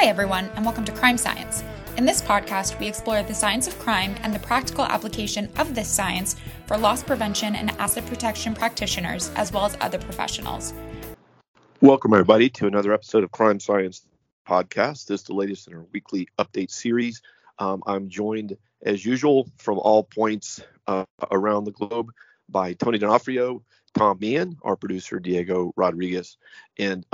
Hi everyone, and welcome to Crime Science. In this podcast, we explore the science of crime and the practical application of this science for loss prevention and asset protection practitioners, as well as other professionals. Welcome everybody to another episode of Crime Science Podcast. This is the latest in our weekly update series. I'm joined, as usual, from all points around the globe by Tony D'Onofrio, Tom Meehan, our producer, Diego Rodriguez, and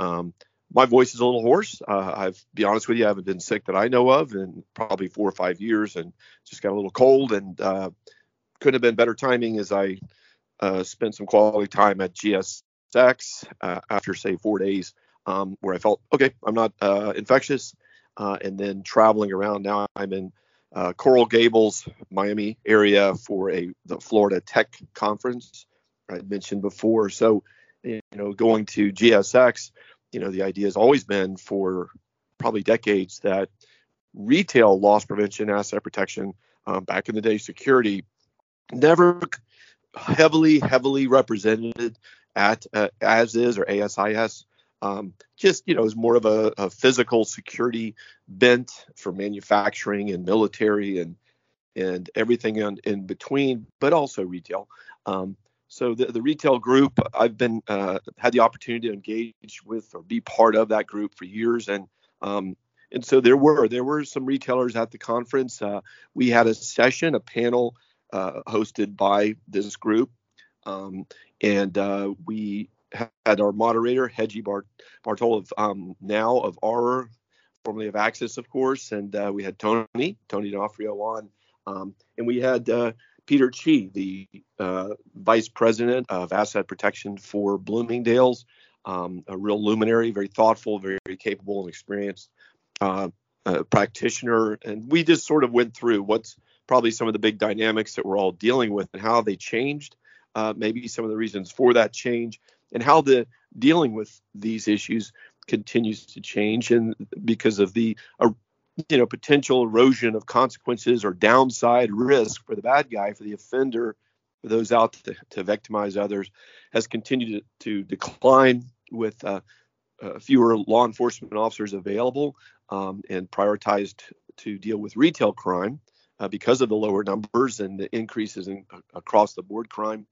my voice is a little hoarse. I've be honest with you, I haven't been sick that I know of in probably 4 or 5 years, and just got a little cold, and couldn't have been better timing as I spent some quality time at GSX after, say, 4 days, where I felt, okay, I'm not infectious, and then traveling around. Now I'm in Coral Gables, Miami area for the Florida Tech Conference I mentioned before. So, you know, going to GSX, you know, the idea has always been for probably decades that retail loss prevention, asset protection, back in the day, security, never heavily represented at ASIS or ASIS. Just, you know, is more of a physical security bent for manufacturing and military and everything in between, but also retail. So the retail group, I've been had the opportunity to engage with or be part of that group for years, and so there were some retailers at the conference. We had a panel hosted by this group, and we had our moderator Hedgie Bart-Bartol of now of Aura, formerly of Access, of course, and we had Tony D'Onofrio on, and we had Peter Chi, the vice president of asset protection for Bloomingdale's, a real luminary, very thoughtful, very, very capable and experienced practitioner. And we just sort of went through what's probably some of the big dynamics that we're all dealing with and how they changed, maybe some of the reasons for that change, and how the dealing with these issues continues to change, and because of the potential erosion of consequences or downside risk for the bad guy, for the offender, for those out to victimize others, has continued to decline with fewer law enforcement officers available, and prioritized to deal with retail crime because of the lower numbers and the increases in across the board crime.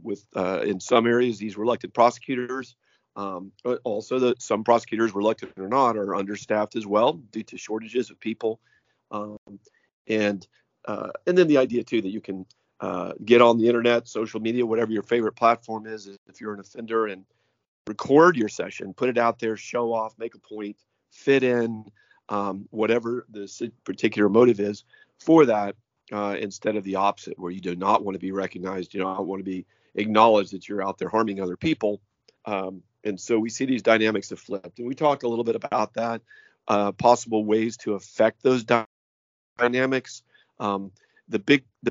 With in some areas, these were elected prosecutors. But also that some prosecutors, reluctant or not, are understaffed as well due to shortages of people, and then the idea too that you can get on the internet, social media, whatever your favorite platform is, if you're an offender, and record your session, put it out there, show off, make a point, fit in, whatever the particular motive is for that, instead of the opposite where you do not want to be recognized, you don't want to be acknowledged that you're out there harming other people. And so we see these dynamics have flipped, and we talked a little bit about that, possible ways to affect those dynamics. The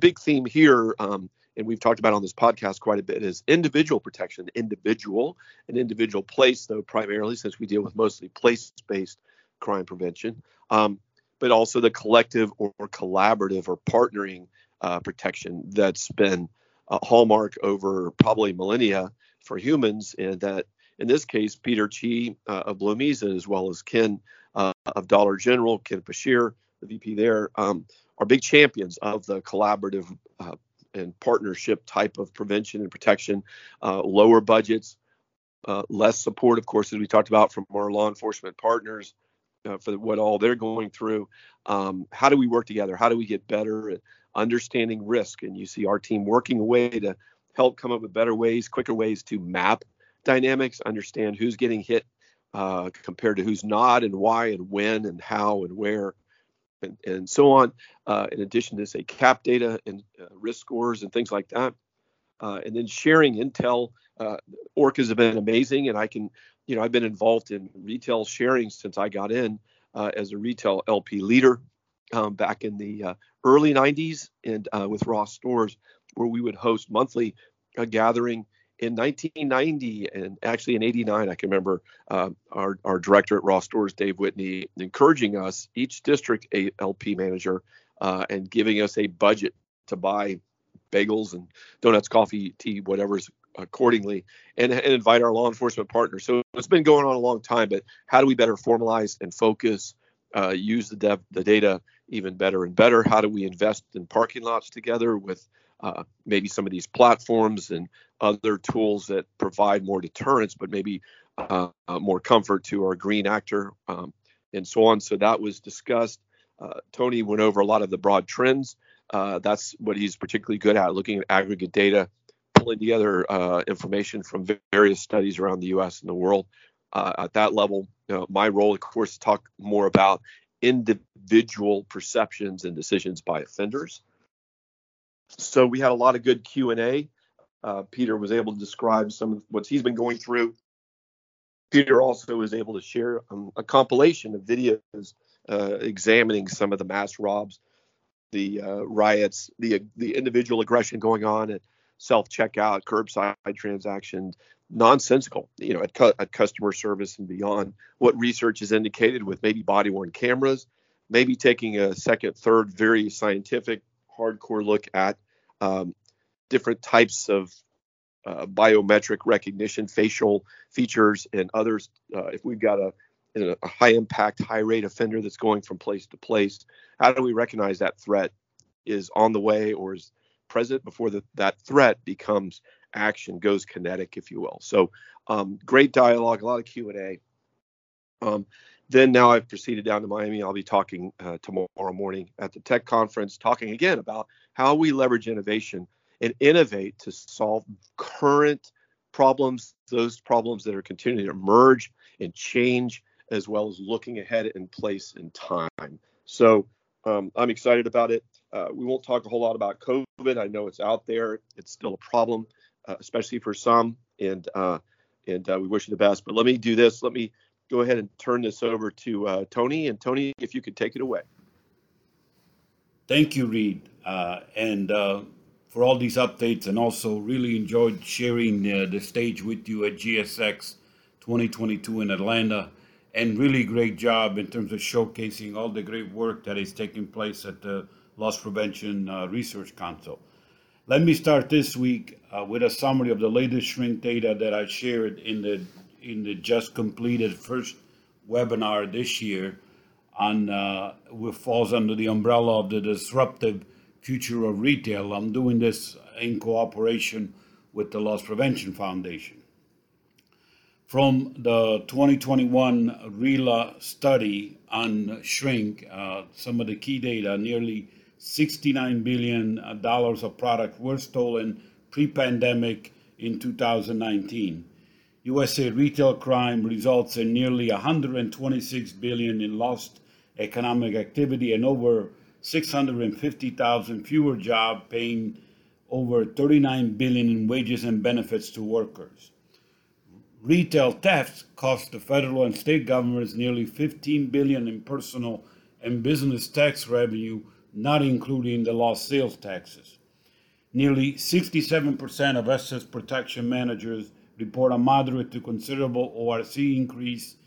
big theme here, and we've talked about on this podcast quite a bit, is individual protection, an individual place, though primarily, since we deal with mostly place-based crime prevention, but also the collective or collaborative or partnering protection that's been a hallmark over probably millennia for humans, and that in this case, Peter Chi of Bloomingdale's, as well as Ken of Dollar General, Ken Pashir, the VP there, are big champions of the collaborative and partnership type of prevention and protection, lower budgets, less support, of course, as we talked about from our law enforcement partners for what all they're going through. How do we work together? How do we get better at understanding risk? And you see our team working away to help come up with better ways, quicker ways to map dynamics, understand who's getting hit compared to who's not, and why and when and how and where and so on. In addition to, say, CAP data and risk scores and things like that. And then sharing intel. Orcas have been amazing, and I've been involved in retail sharing since I got in as a retail LP leader back in the early 90s, and with Ross Stores, where we would host monthly gathering. In 1990, and actually in 89, I can remember our director at Ross Stores, Dave Whitney, encouraging us, each district LP manager, and giving us a budget to buy bagels and donuts, coffee, tea, whatever's accordingly, and invite our law enforcement partners. So it's been going on a long time, but how do we better formalize and focus, use the data even better and better? How do we invest in parking lots together with maybe some of these platforms and other tools that provide more deterrence, but maybe more comfort to our green actor and so on? So that was discussed. Tony went over a lot of the broad trends. That's what he's particularly good at, looking at aggregate data, pulling together information from various studies around the U.S. and the world. At that level, my role, of course, to talk more about individual perceptions and decisions by offenders. So we had a lot of good Q&A. Peter was able to describe some of what he's been going through. Peter also was able to share a compilation of videos examining some of the mass robs, the riots, the individual aggression going on at self-checkout, curbside transactions, nonsensical, at customer service and beyond. What research has indicated with maybe body-worn cameras, maybe taking a second, third, very scientific, hardcore look at different types of biometric recognition, facial features, and others. If we've got a high-impact, high-rate offender that's going from place to place, how do we recognize that threat is on the way or is present before that threat becomes action, goes kinetic, if you will? So great dialogue, a lot of Q&A. Then now I've proceeded down to Miami. I'll be talking tomorrow morning at the tech conference, talking again about how we leverage innovation and innovate to solve current problems, those problems that are continuing to emerge and change, as well as looking ahead in place and time. So I'm excited about it. We won't talk a whole lot about COVID. I know it's out there. It's still a problem, especially for some, and we wish you the best. But let me do this. Let me go ahead and turn this over to Tony. And Tony, if you could take it away. Thank you, Reed, and for all these updates, and also really enjoyed sharing the stage with you at GSX 2022 in Atlanta. And really great job in terms of showcasing all the great work that is taking place at the Loss Prevention Research Council. Let me start this week with a summary of the latest shrink data that I shared in the just completed first webinar this year on what falls under the umbrella of the disruptive future of retail. I'm doing this in cooperation with the Loss Prevention Foundation. From the 2021 RILA study on shrink, some of the key data, nearly $69 billion of product were stolen pre-pandemic in 2019. USA retail crime results in nearly $126 billion in lost economic activity and over 650,000 fewer jobs, paying over $39 billion in wages and benefits to workers. Retail thefts cost the federal and state governments nearly $15 billion in personal and business tax revenue, not including the lost sales taxes. Nearly 67% of asset protection managers report a moderate to considerable ORC increase,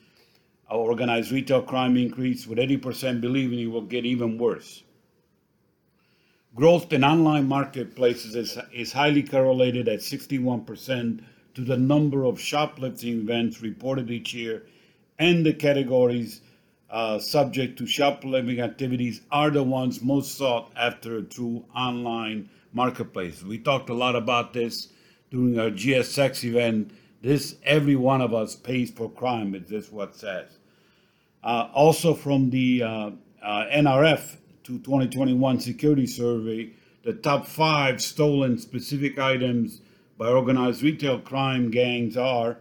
or organized retail crime increase, with 80% believing it will get even worse. Growth in online marketplaces is highly correlated at 61%. To the number of shoplifting events reported each year, and the categories subject to shoplifting activities are the ones most sought after through online marketplaces. We talked a lot about this during our GSX event. This, every one of us pays for crime, is this what it says. Also from the NRF to 2021 security survey, the top 5 stolen specific items by organized retail crime gangs are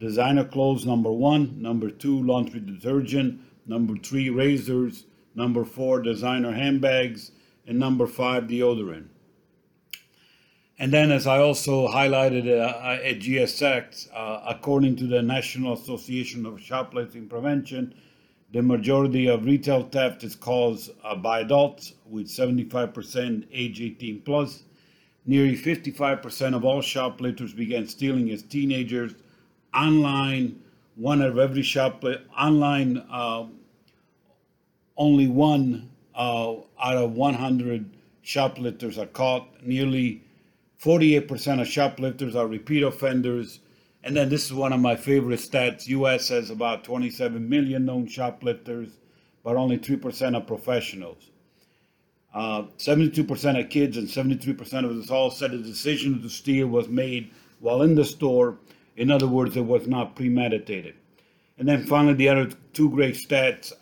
designer clothes, number 1, number 2, laundry detergent, number 3, razors, number 4, designer handbags, and number 5, deodorant. And then, as I also highlighted at GSX, according to the National Association of Shoplifting Prevention, the majority of retail theft is caused by adults, with 75% age 18 plus. Nearly 55% of all shoplifters began stealing as teenagers. Online, only one out of 100 shoplifters are caught. Nearly 48% of shoplifters are repeat offenders. And then this is one of my favorite stats. U.S. has about 27 million known shoplifters, but only 3% are professionals. 72% of kids and 73% of us all said the decision to steal was made while in the store. In other words, it was not premeditated. And then finally, the other two great stats,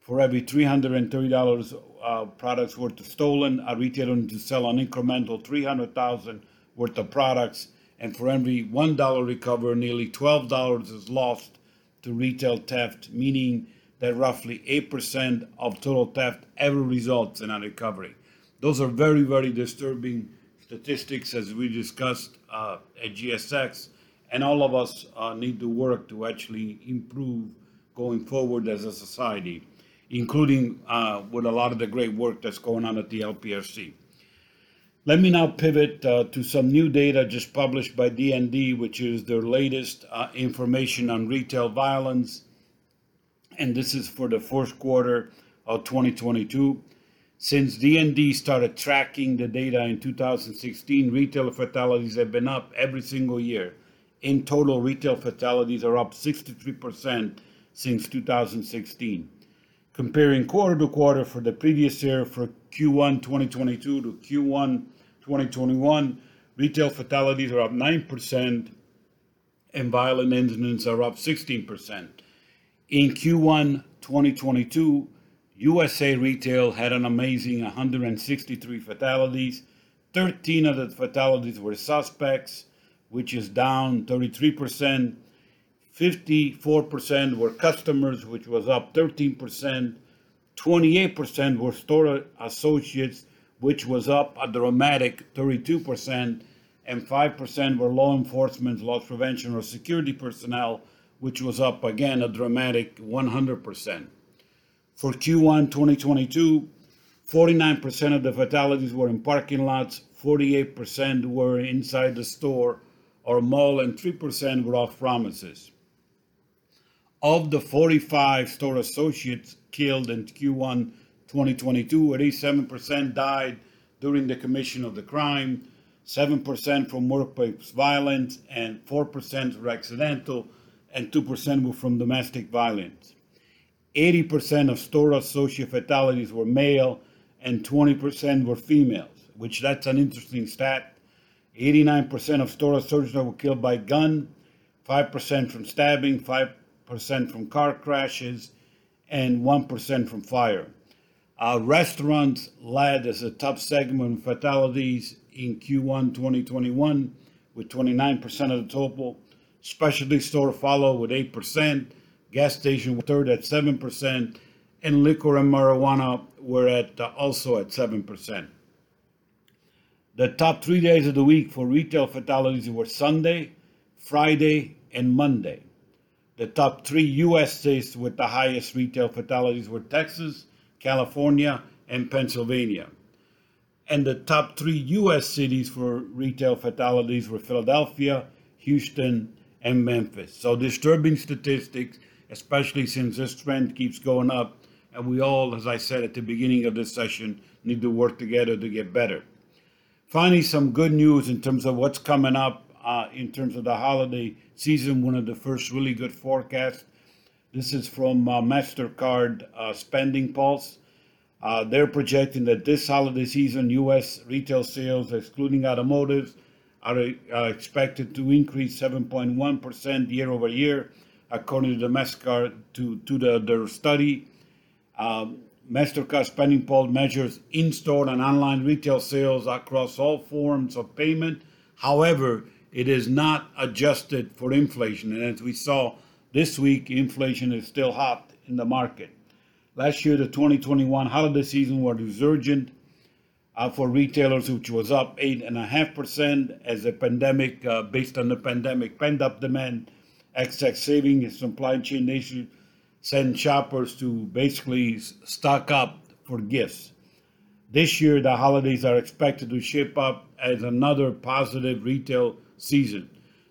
for every $330 products worth of stolen, a retailer needs to sell an incremental $300,000 worth of products. And for every $1 recovered, nearly $12 is lost to retail theft, meaning that roughly 8% of total theft ever results in a recovery. Those are very, very disturbing statistics, as we discussed at GSX, and all of us need to work to actually improve going forward as a society, including with a lot of the great work that's going on at the LPRC. Let me now pivot to some new data just published by DND, which is their latest information on retail violence. And this is for the first quarter of 2022. Since DND started tracking the data in 2016, retail fatalities have been up every single year. In total, retail fatalities are up 63% since 2016. Comparing quarter to quarter for the previous year, for Q1 2022 to Q1 2021, retail fatalities are up 9% and violent incidents are up 16%. In Q1 2022, USA retail had an amazing 163 fatalities. 13 of the fatalities were suspects, which is down 33%. 54% were customers, which was up 13%. 28% were store associates, which was up a dramatic 32%. And 5% were law enforcement, loss prevention, or security personnel, which was up again a dramatic 100%. For Q1 2022, 49% of the fatalities were in parking lots, 48% were inside the store or mall, and 3% were off premises. Of the 45 store associates killed in Q1 2022, 87% died during the commission of the crime, 7% from workplace violence, and 4% were accidental, and 2% were from domestic violence. 80% of store associate fatalities were male, and 20% were females, which that's an interesting stat. 89% of store associates were killed by gun, 5% from stabbing, 5% from car crashes, and 1% from fire. Restaurants led as a top segment of fatalities in Q1 2021 with 29% of the total. Specialty store followed with 8%, gas station were third at 7%, and liquor and marijuana were at also at 7%. The top 3 days of the week for retail fatalities were Sunday, Friday, and Monday. The top three U.S. states with the highest retail fatalities were Texas, California, and Pennsylvania. And the top three U.S. cities for retail fatalities were Philadelphia, Houston, and Memphis. So disturbing statistics, especially since this trend keeps going up, and we all, as I said at the beginning of this session, need to work together to get better. Finally, some good news in terms of what's coming up in terms of the holiday season, one of the first really good forecasts. This is from MasterCard Spending Pulse. They're projecting that this holiday season, U.S. retail sales, excluding automotives, are expected to increase 7.1% year over year, according to the MasterCard their study. MasterCard Spending Pulse measures in-store and online retail sales across all forms of payment. However, it is not adjusted for inflation, and as we saw this week, inflation is still hot in the market. Last year, the 2021 holiday season was resurgent for retailers, which was up 8.5% as the pandemic, based on the pandemic pent-up demand, excess saving, and supply chain issues sent shoppers to basically stock up for gifts. This year, the holidays are expected to shape up as another positive retail season.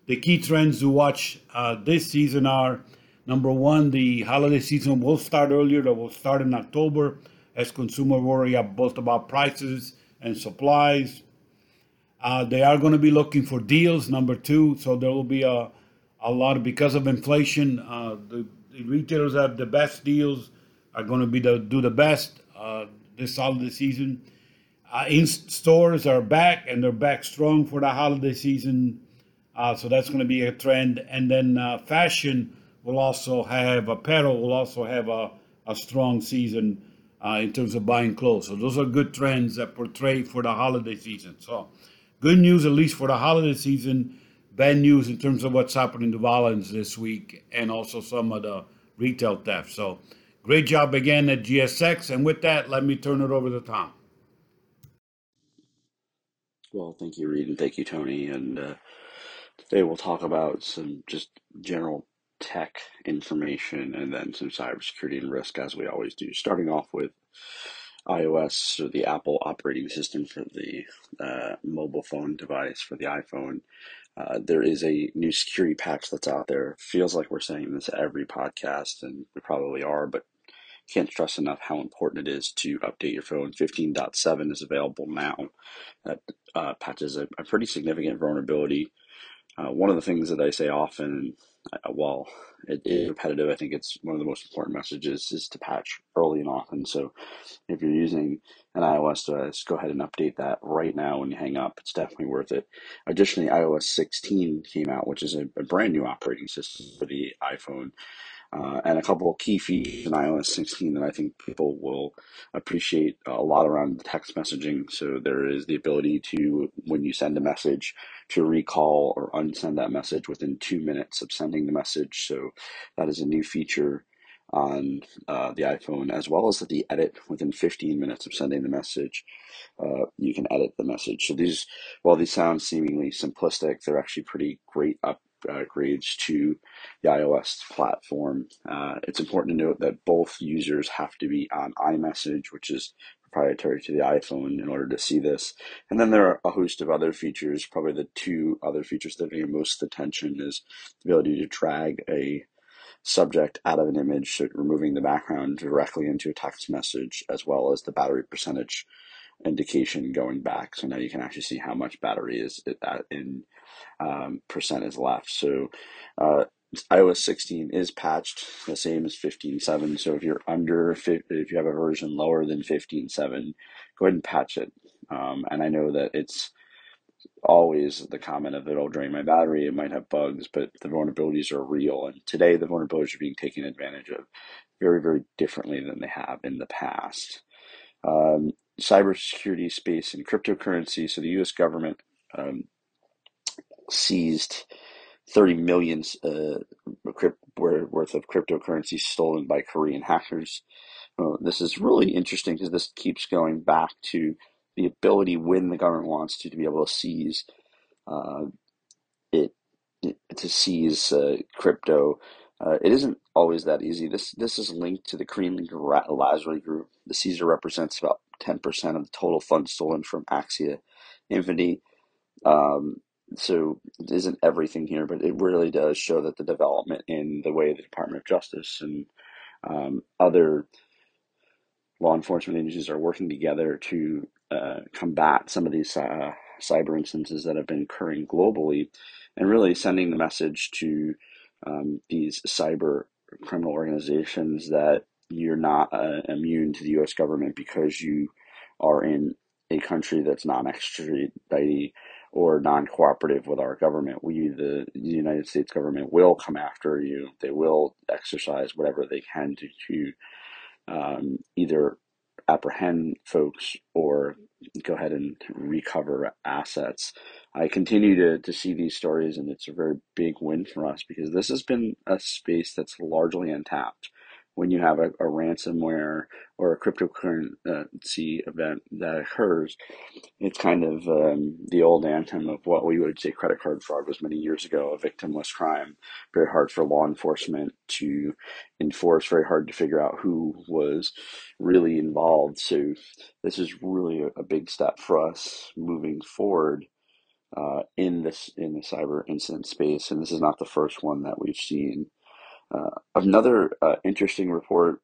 The key trends to watch this season are, number one, the holiday season will start earlier. That will start in October as consumers worry both about prices and supplies. They are going to be looking for deals, number two. So there will be a lot, because of inflation, the retailers that have the best deals are going to be do the best this holiday season. In-stores are back, and they're back strong for the holiday season. So that's going to be a trend. And then fashion will also have, apparel will also have a strong season in terms of buying clothes. So those are good trends that portray for the holiday season. So good news, at least for the holiday season. Bad news in terms of what's happening to violence this week, and also some of the retail theft. So great job again at GSX. And with that, let me turn it over to Tom. Well, thank you, Reed, and thank you, Tony. And today we'll talk about some just general tech information and then some cybersecurity and risk, as we always do, starting off with iOS, or the Apple operating system for the mobile phone device, for the iPhone. There is a new security patch that's out there. Feels like we're saying this every podcast, and we probably are, but can't stress enough how important it is to update your phone. 15.7 is available now. That patches a pretty significant vulnerability. One of the things that I say often, while it is repetitive, I think it's one of the most important messages, is to patch early and often. So if you're using an iOS device, go ahead and update that right now when you hang up. It's definitely worth it. Additionally, iOS 16 came out, which is a brand new operating system for the iPhone. And a couple of key features in iOS 16 that I think people will appreciate a lot around text messaging. So there is the ability to, when you send a message, to recall or unsend that message within 2 minutes of sending the message. So that is a new feature on the iPhone, as well as the edit within 15 minutes of sending the message. You can edit the message. So these, while these sound seemingly simplistic, they're actually pretty great upgrades to the iOS platform. It's important to note that both users have to be on iMessage, which is proprietary to the iPhone, in order to see this. And then there are a host of other features. Probably the two other features that are getting most attention is the ability to drag a subject out of an image, so removing the background, directly into a text message, as well as the battery percentage indication going back. So now you can actually see how much battery is in percent is left. So iOS 16 is patched, the same as 15.7. So if you're if you have a version lower than 15.7, go ahead and patch it. And I know that it's always the comment of, it'll drain my battery, it might have bugs, but the vulnerabilities are real. And today the vulnerabilities are being taken advantage of very, very differently than they have in the past. Cybersecurity space and cryptocurrency. So the U.S. government seized 30 million worth of cryptocurrency stolen by Korean hackers. This is really interesting because this keeps going back to the ability, when the government wants to be able to seize crypto. It isn't always that easy. This is linked to the Korean Lazarus group. The seizure represents about 10% of the total funds stolen from Axia Infinity. So it isn't everything here, but it really does show that the development in the way the Department of Justice and other law enforcement agencies are working together to combat some of these cyber instances that have been occurring globally, and really sending the message to these cyber criminal organizations that you're not immune to the U.S. government because you are in a country that's non-extradite or non-cooperative with our government. We, the United States government, will come after you. They will exercise whatever they can to either apprehend folks or go ahead and recover assets. I continue to see these stories, and it's a very big win for us because this has been a space that's largely untapped. When you have a ransomware or a cryptocurrency event that occurs, it's kind of the old anthem of what we would say credit card fraud was many years ago, a victimless crime. Very hard for law enforcement to enforce, very hard to figure out who was really involved. So this is really a big step for us moving forward in the cyber incident space. And this is not the first one that we've seen. Another interesting report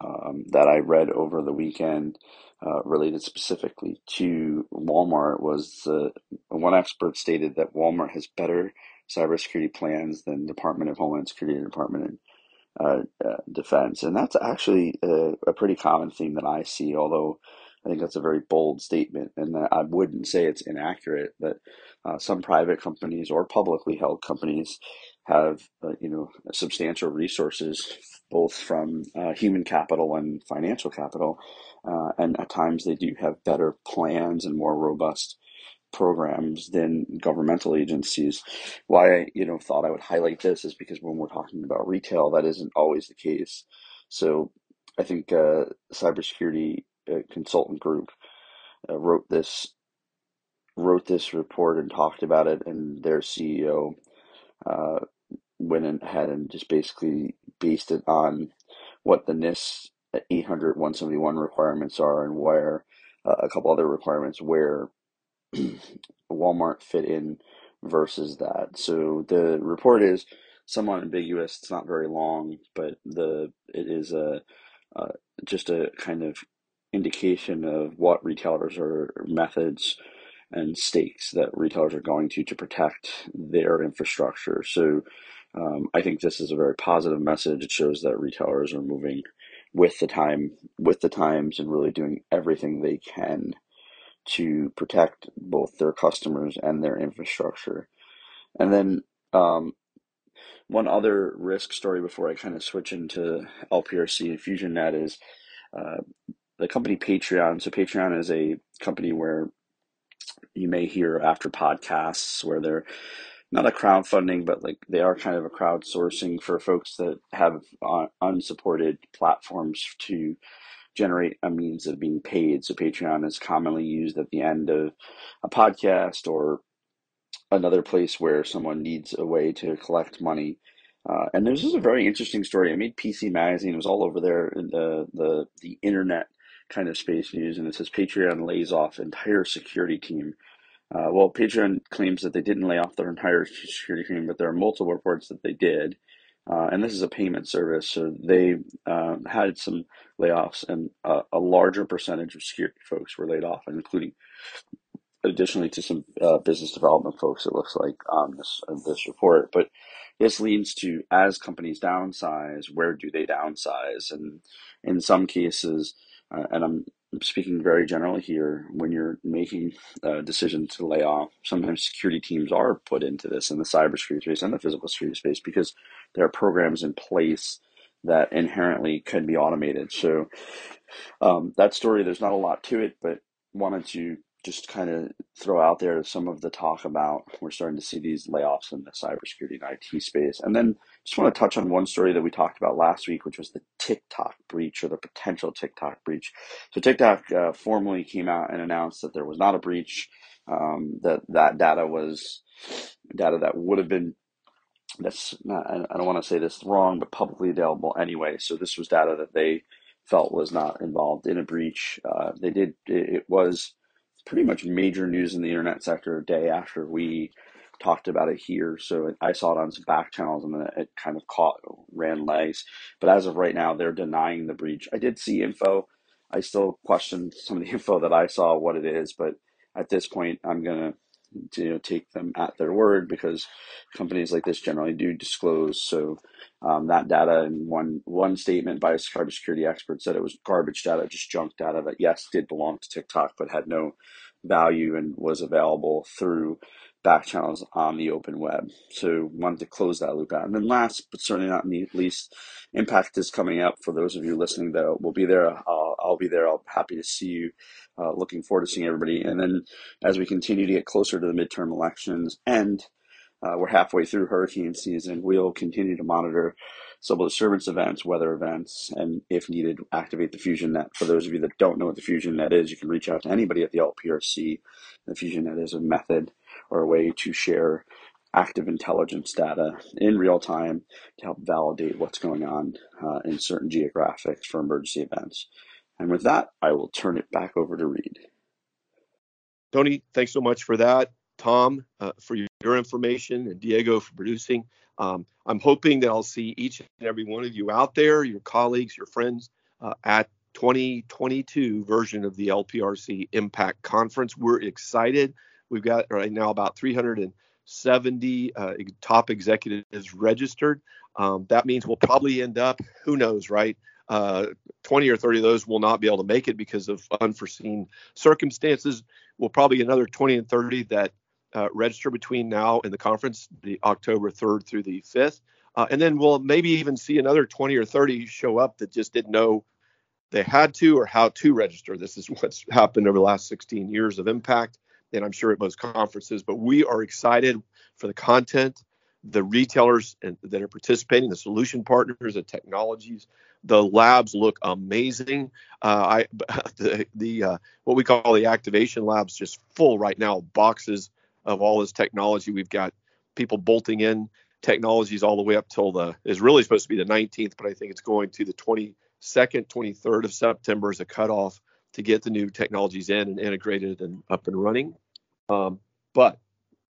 that I read over the weekend related specifically to Walmart was one expert stated that Walmart has better cybersecurity plans than Department of Homeland Security and Department of Defense. And that's actually a pretty common theme that I see, although I think that's a very bold statement, and I wouldn't say it's inaccurate, but some private companies or publicly held companies have substantial resources, both from human capital and financial capital, and at times they do have better plans and more robust programs than governmental agencies. Why I thought I would highlight this is because when we're talking about retail, that isn't always the case. So I think cybersecurity consultant group wrote this report and talked about it, and their CEO went ahead and just basically based it on what the NIST 800-171 requirements are, and where a couple other requirements where Walmart fit in versus that. So the report is somewhat ambiguous. It's not very long, but it is just a kind of indication of what retailers are, methods and stakes that retailers are going to protect their infrastructure. So I think this is a very positive message. It shows that retailers are moving with the times and really doing everything they can to protect both their customers and their infrastructure. And then one other risk story before I kind of switch into LPRC and FusionNet is the company Patreon. So Patreon is a company where you may hear after podcasts, where they're not a crowdfunding, but like they are kind of a crowdsourcing for folks that have unsupported platforms to generate a means of being paid. So Patreon is commonly used at the end of a podcast or another place where someone needs a way to collect money. And this is a very interesting story. I made PC Magazine. It was all over there in the internet kind of space news, and it says Patreon lays off entire security team. Well, Patreon claims that they didn't lay off their entire security team, but there are multiple reports that they did. And this is a payment service, so they had some layoffs, and a larger percentage of security folks were laid off, including additionally to some business development folks, it looks like, on this report. But this leads to, as companies downsize, where do they downsize? And in some cases, and I'm speaking very generally here, when you're making a decision to lay off, sometimes security teams are put into this in the cybersecurity space and the physical security space because there are programs in place that inherently can be automated. So that story, there's not a lot to it, but wanted to just kind of throw out there some of the talk about we're starting to see these layoffs in the cybersecurity and IT space. And then just want to touch on one story that we talked about last week, which was the TikTok breach, or the potential TikTok breach. So TikTok formally came out and announced that there was not a breach, that data was data that would have been, that's not, I don't want to say this wrong, but publicly available anyway. So this was data that they felt was not involved in a breach. It was pretty much major news in the internet sector a day after we talked about it here. So I saw it on some back channels, and then it kind of ran legs. But as of right now, they're denying the breach. I did see info. I still question some of the info that I saw, what it is. But at this point, I'm going to take them at their word, because companies like this generally do disclose. So that data, in one statement by a cybersecurity expert, said it was garbage data, just junk data that, yes, did belong to TikTok, but had no value and was available through back channels on the open web. So wanted to close that loop out. And then last, but certainly not least, Impact is coming up. For those of you listening that will be there, I'll be there. I'm happy to see you. Looking forward to seeing everybody. And then as we continue to get closer to the midterm elections, and we're halfway through hurricane season, we'll continue to monitor civil disturbance events, weather events, and if needed, activate the FusionNet. For those of you that don't know what the FusionNet is, you can reach out to anybody at the LPRC. The FusionNet is a method or a way to share active intelligence data in real time to help validate what's going on in certain geographics for emergency events. And with that, I will turn it back over to Reed. Tony, thanks so much for that. Tom, for your information, and Diego for producing. I'm hoping that I'll see each and every one of you out there, your colleagues, your friends, at 2022 version of the LPRC Impact Conference. We're excited. We've got right now about 370 top executives registered. That means we'll probably end up, who knows, right? 20 or 30 of those will not be able to make it because of unforeseen circumstances. We'll probably get another 20 and 30 that register between now and the conference, the October 3rd through the 5th. And then we'll maybe even see another 20 or 30 show up that just didn't know they had to or how to register. This is what's happened over the last 16 years of Impact, and I'm sure at most conferences. But we are excited for the content, the retailers that are participating, the solution partners, the technologies. The labs look amazing. What we call the activation labs just full right now, boxes of all this technology. We've got people bolting in technologies all the way up till is really supposed to be the 19th, but I think it's going to the 22nd, 23rd of September is a cutoff to get the new technologies in and integrated and up and running. But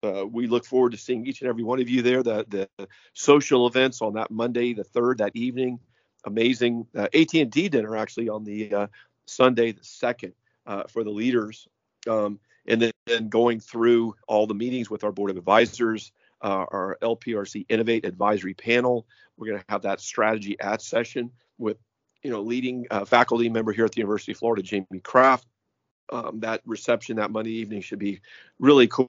we look forward to seeing each and every one of you there. The social events on that Monday, the 3rd, that evening, amazing AT&T dinner actually on the Sunday, the 2nd for the leaders. And then going through all the meetings with our board of advisors, our LPRC Innovate Advisory Panel. We're going to have that strategy ad session with leading faculty member here at the University of Florida, Jamie Kraft. That reception that Monday evening should be really cool.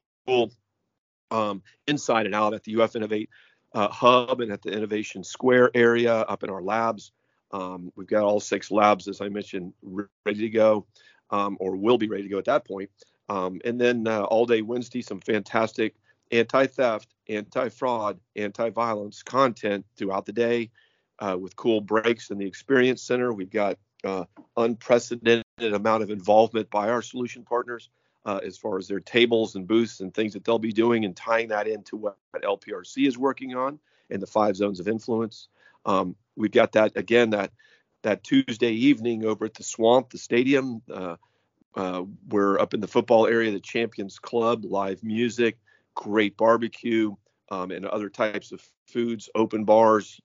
Inside and out at the UF Innovate Hub and at the Innovation Square area up in our labs. We've got all 6 labs, as I mentioned, ready to go or will be ready to go at that point. And then all day Wednesday, some fantastic anti-theft, anti-fraud, anti-violence content throughout the day with cool breaks in the Experience Center. We've got unprecedented amount of involvement by our solution partners. As far as their tables and booths and things that they'll be doing and tying that into what LPRC is working on and the 5 zones of influence. We've got that, again, that Tuesday evening over at the Swamp, the stadium. We're up in the football area, the Champions Club, live music, great barbecue, and other types of foods, open bars.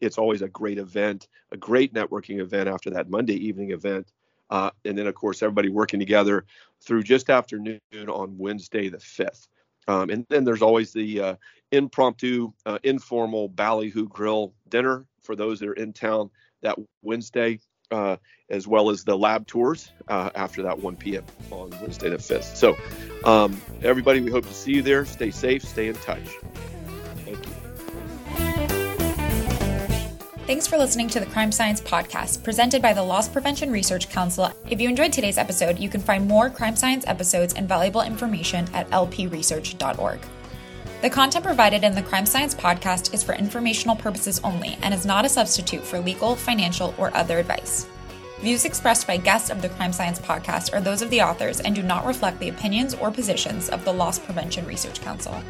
It's always a great event, a great networking event after that Monday evening event. And then, of course, everybody working together through just after noon on Wednesday, the 5th. And then there's always the impromptu, informal Ballyhoo Grill dinner for those that are in town that Wednesday, as well as the lab tours after that 1 p.m. on Wednesday, the 5th. So everybody, we hope to see you there. Stay safe. Stay in touch. Thank you. Thanks for listening to the Crime Science Podcast, presented by the Loss Prevention Research Council. If you enjoyed today's episode, you can find more crime science episodes and valuable information at lpresearch.org. The content provided in the Crime Science Podcast is for informational purposes only and is not a substitute for legal, financial, or other advice. Views expressed by guests of the Crime Science Podcast are those of the authors and do not reflect the opinions or positions of the Loss Prevention Research Council.